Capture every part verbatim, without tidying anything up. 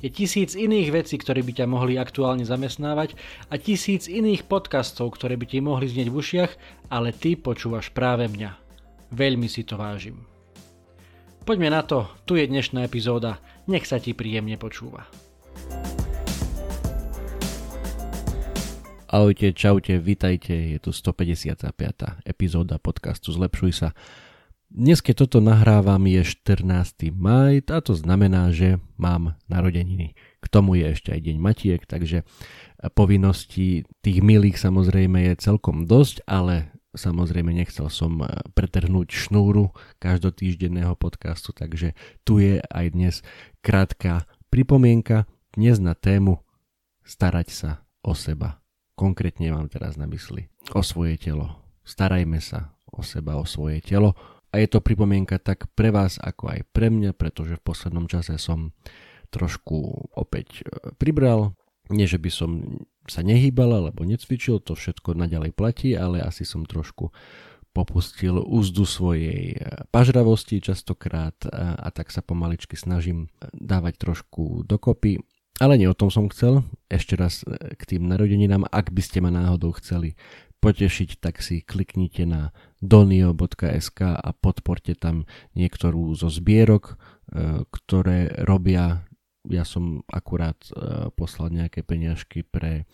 Je tisíc iných vecí, ktoré by ťa mohli aktuálne zamestnávať a tisíc iných podcastov, ktoré by ti mohli znieť v ušiach, ale ty počúvaš práve mňa. Veľmi si to vážim. Poďme na to, tu je dnešná epizóda, nech sa ti príjemne počúva. Ahojte, čaute, vitajte, je tu stopäťdesiatpäť epizóda podcastu Zlepšuj sa. Dnes, keď toto nahrávam, je štrnásteho mája a to znamená, že mám narodeniny. K tomu je ešte aj deň matiek, takže povinností tých milých samozrejme je celkom dosť, ale samozrejme nechcel som pretrhnúť šnúru každotýždenného podcastu, takže tu je aj dnes krátka pripomienka, dnes na tému starať sa o seba. Konkrétne mám teraz na mysli o svoje telo. Starajme sa o seba, o svoje telo. A je to pripomienka tak pre vás, ako aj pre mňa, pretože v poslednom čase som trošku opäť pribral. Nie, že by som sa nehýbal alebo necvičil, to všetko naďalej platí, ale asi som trošku popustil úzdu svojej pažravosti častokrát a, a tak sa pomaličky snažím dávať trošku dokopy. Ale nie o tom som chcel. Ešte raz k tým narodeninám, ak by ste ma náhodou chceli potešiť, tak si kliknite na donio bodka es ká a podporte tam niektorú zo zbierok, ktoré robia. Ja som akurát poslal nejaké peniažky pre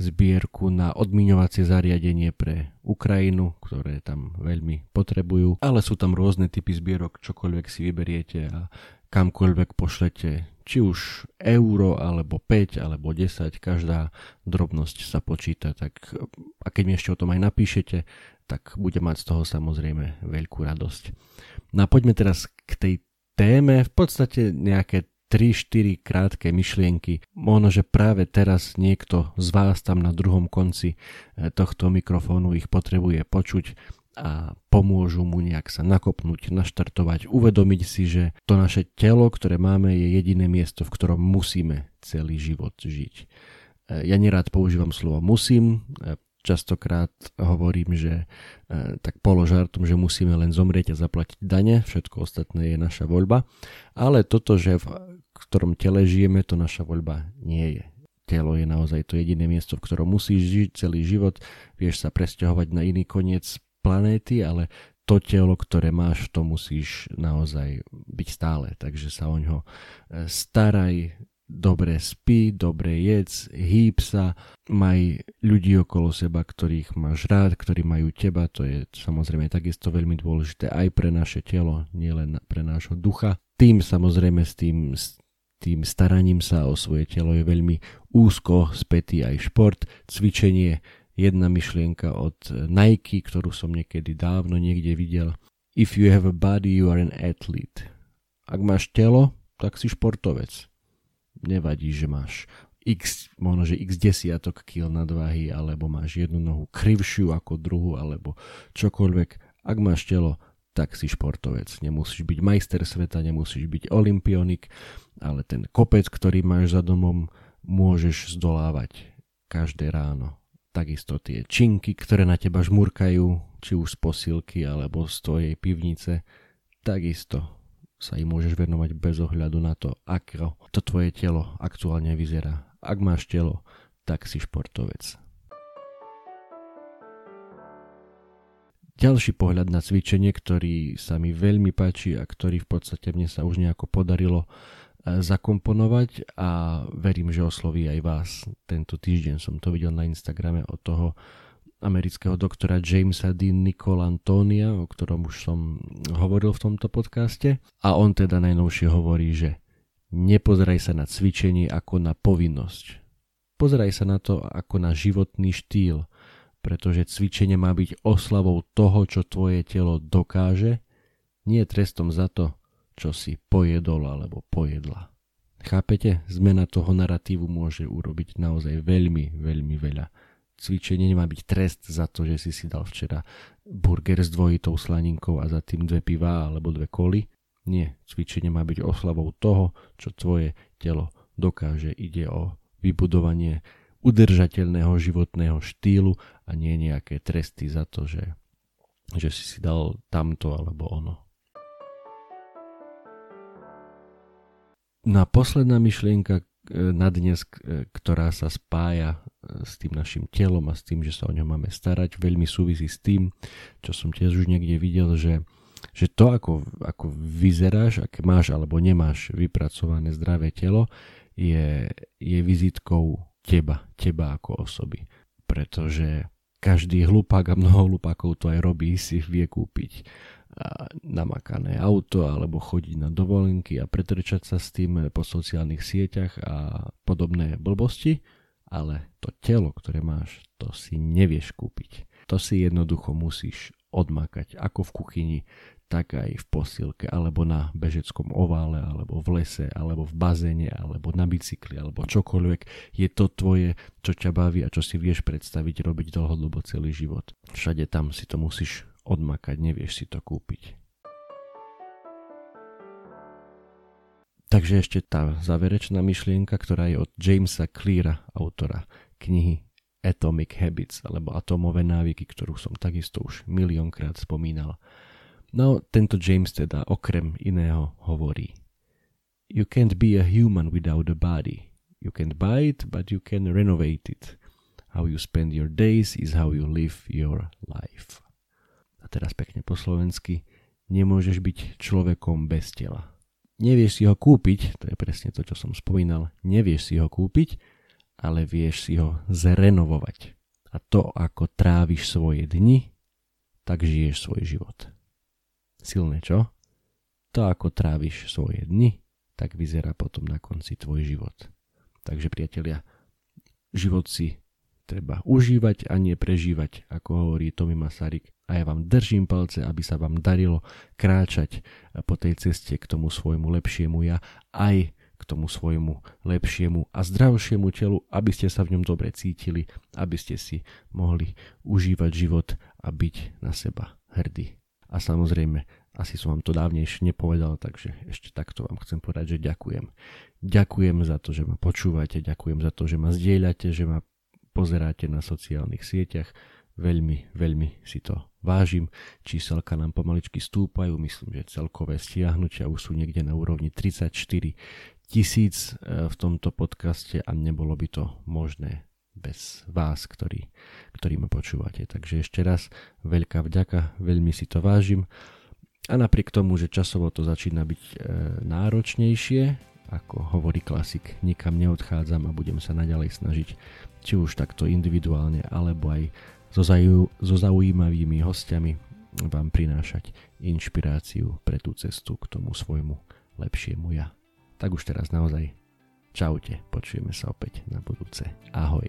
zbierku na odmiňovacie zariadenie pre Ukrajinu, ktoré tam veľmi potrebujú, ale sú tam rôzne typy zbierok, čokoľvek si vyberiete a kamkoľvek pošlete, či už euro, alebo päť, alebo desať, každá drobnosť sa počíta. Tak, a keď mi ešte o tom aj napíšete, tak budem mať z toho samozrejme veľkú radosť. No a poďme teraz k tej téme, v podstate nejaké tri štyri krátke myšlienky. Možno, že práve teraz niekto z vás tam na druhom konci tohto mikrofónu ich potrebuje počuť a pomôžu mu nejak sa nakopnúť, naštartovať, uvedomiť si, že to naše telo, ktoré máme, je jediné miesto, v ktorom musíme celý život žiť. Ja nerád používam slovo musím, častokrát hovorím, že tak položartom, že musíme len zomrieť a zaplatiť dane, všetko ostatné je naša voľba, ale toto, že v ktorom tele žijeme, to naša voľba nie je. Telo je naozaj to jediné miesto, v ktorom musíš žiť celý život, vieš sa presťahovať na iný koniec planéty, ale to telo, ktoré máš, to musíš naozaj byť stále, takže sa o ňo staraj, dobre spí, dobre jedz, hýb sa, maj ľudí okolo seba, ktorých máš rád, ktorí majú teba, to je samozrejme takisto veľmi dôležité aj pre naše telo, nielen pre nášho ducha. Tým samozrejme s tým, s tým staraním sa o svoje telo je veľmi úzko spätý aj šport, cvičenie. Jedna myšlienka od Nike, ktorú som niekedy dávno niekde videl. If you have a body, you are an athlete. Ak máš telo, tak si športovec. Nevadí, že máš x, možno, že x desiatok kil nadvahy, alebo máš jednu nohu krivšiu ako druhú, alebo čokoľvek. Ak máš telo, tak si športovec. Nemusíš byť majster sveta, nemusíš byť olympionik, ale ten kopec, ktorý máš za domom, môžeš zdolávať každé ráno. Takisto tie činky, ktoré na teba žmurkajú, či už z posilky alebo z tvojej pivnice, takisto sa im môžeš venovať bez ohľadu na to, ako to tvoje telo aktuálne vyzerá. Ak máš telo, tak si športovec. Ďalší pohľad na cvičenie, ktorý sa mi veľmi páči a ktorý v podstate mne sa už nejako podarilo zakomponovať a verím, že osloví aj vás. Tento týždeň som to videl na Instagrame od toho amerického doktora Jamesa DiNicolantonia, o ktorom už som hovoril v tomto podcaste, a on teda najnovšie hovorí, že nepozeraj sa na cvičenie ako na povinnosť. Pozeraj sa na to ako na životný štýl, pretože cvičenie má byť oslavou toho, čo tvoje telo dokáže, nie trestom za to, čo si pojedol alebo pojedla. Chápete? Zmena toho naratívu môže urobiť naozaj veľmi, veľmi veľa. cvičenie nemá byť trest za to, že si si dal včera burger s dvojitou slaninkou a za tým dve piva alebo dve koly. Nie, cvičenie má byť oslavou toho, čo tvoje telo dokáže. Ide o vybudovanie udržateľného životného štýlu a nie nejaké tresty za to, že, že si si dal tamto alebo ono. No a posledná myšlienka na dnes, ktorá sa spája s tým našim telom a s tým, že sa o ňom máme starať, veľmi súvisí s tým, čo som tiež už niekde videl, že, že to, ako, ako vyzeráš, aké máš alebo nemáš vypracované zdravé telo, je, je vizitkou teba, teba ako osoby. Pretože každý hlupák a mnoho hlupákov to aj robí, si vie kúpiť namakané auto alebo chodiť na dovolenky a pretrčať sa s tým po sociálnych sieťach a podobné blbosti, ale to telo, ktoré máš, to si nevieš kúpiť. To si jednoducho musíš odmakať, ako v kuchyni, tak aj v posilke, alebo na bežeckom ovále, alebo v lese, alebo v bazéne, alebo na bicykli, alebo čokoľvek. Je to tvoje, čo ťa baví a čo si vieš predstaviť robiť dlhodobo celý život. Všade tam si to musíš odmakať, nevieš si to kúpiť. Takže ešte tá záverečná myšlienka, ktorá je od Jamesa Cleara, autora knihy Atomic Habits, alebo Atomové návyky, ktorú som takisto už miliónkrát spomínal. No, tento James teda okrem iného hovorí: You can't be a human without a body. You can't buy it, but you can renovate it. How you spend your days is how you live your life. A teraz pekne po slovensky: nemôžeš byť človekom bez tela. Nevieš si ho kúpiť, to je presne to, čo som spomínal, nevieš si ho kúpiť, ale vieš si ho zrenovovať. A to, ako tráviš svoje dni, tak žiješ svoj život. Silné, čo? To, ako tráviš svoje dni, tak vyzerá potom na konci tvoj život. Takže priatelia, život si treba užívať a nie prežívať, ako hovorí Tomi Masaryk. A ja vám držím palce, aby sa vám darilo kráčať po tej ceste k tomu svojmu lepšiemu ja, aj k tomu svojmu lepšiemu a zdravšiemu telu, aby ste sa v ňom dobre cítili, aby ste si mohli užívať život a byť na seba hrdí. A samozrejme, asi som vám to dávnejšie nepovedal, takže ešte takto vám chcem povedať, že ďakujem. Ďakujem za to, že ma počúvate, ďakujem za to, že ma zdieľate, že ma pozeráte na sociálnych sieťach. Veľmi, veľmi si to vážim. Číselka nám pomaličky stúpajú, myslím, že celkové stiahnutia už sú niekde na úrovni tridsaťštyri tisíc v tomto podcaste a nebolo by to možné bez vás, ktorý, ktorý ma počúvate. Takže ešte raz veľká vďaka, veľmi si to vážim. A napriek tomu, že časovo to začína byť e, náročnejšie, ako hovorí klasik, nikam neodchádzam a budem sa naďalej snažiť, či už takto individuálne, alebo aj so, zau, so zaujímavými hostiami vám prinášať inšpiráciu pre tú cestu k tomu svojmu lepšiemu ja. Tak už teraz naozaj čaute, počujeme sa opäť na budúce. Ahoj.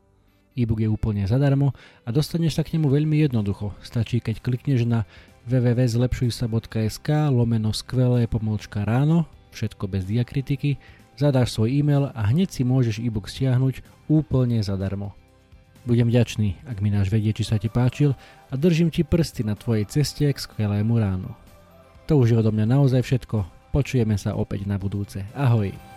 E-book je úplne zadarmo a dostaneš sa k nemu veľmi jednoducho. Stačí, keď klikneš na www bodka zlepšujsa bodka es ká lomeno skvelé pomôčka ráno, všetko bez diakritiky, zadáš svoj e-mail a hneď si môžeš e-book stiahnuť úplne zadarmo. Budem vďačný, ak mi dáš vedieť, či sa ti páčil, a držím ti prsty na tvojej ceste k skvelému ránu. To už je odo mňa naozaj všetko. Počujeme sa opäť na budúce. Ahoj!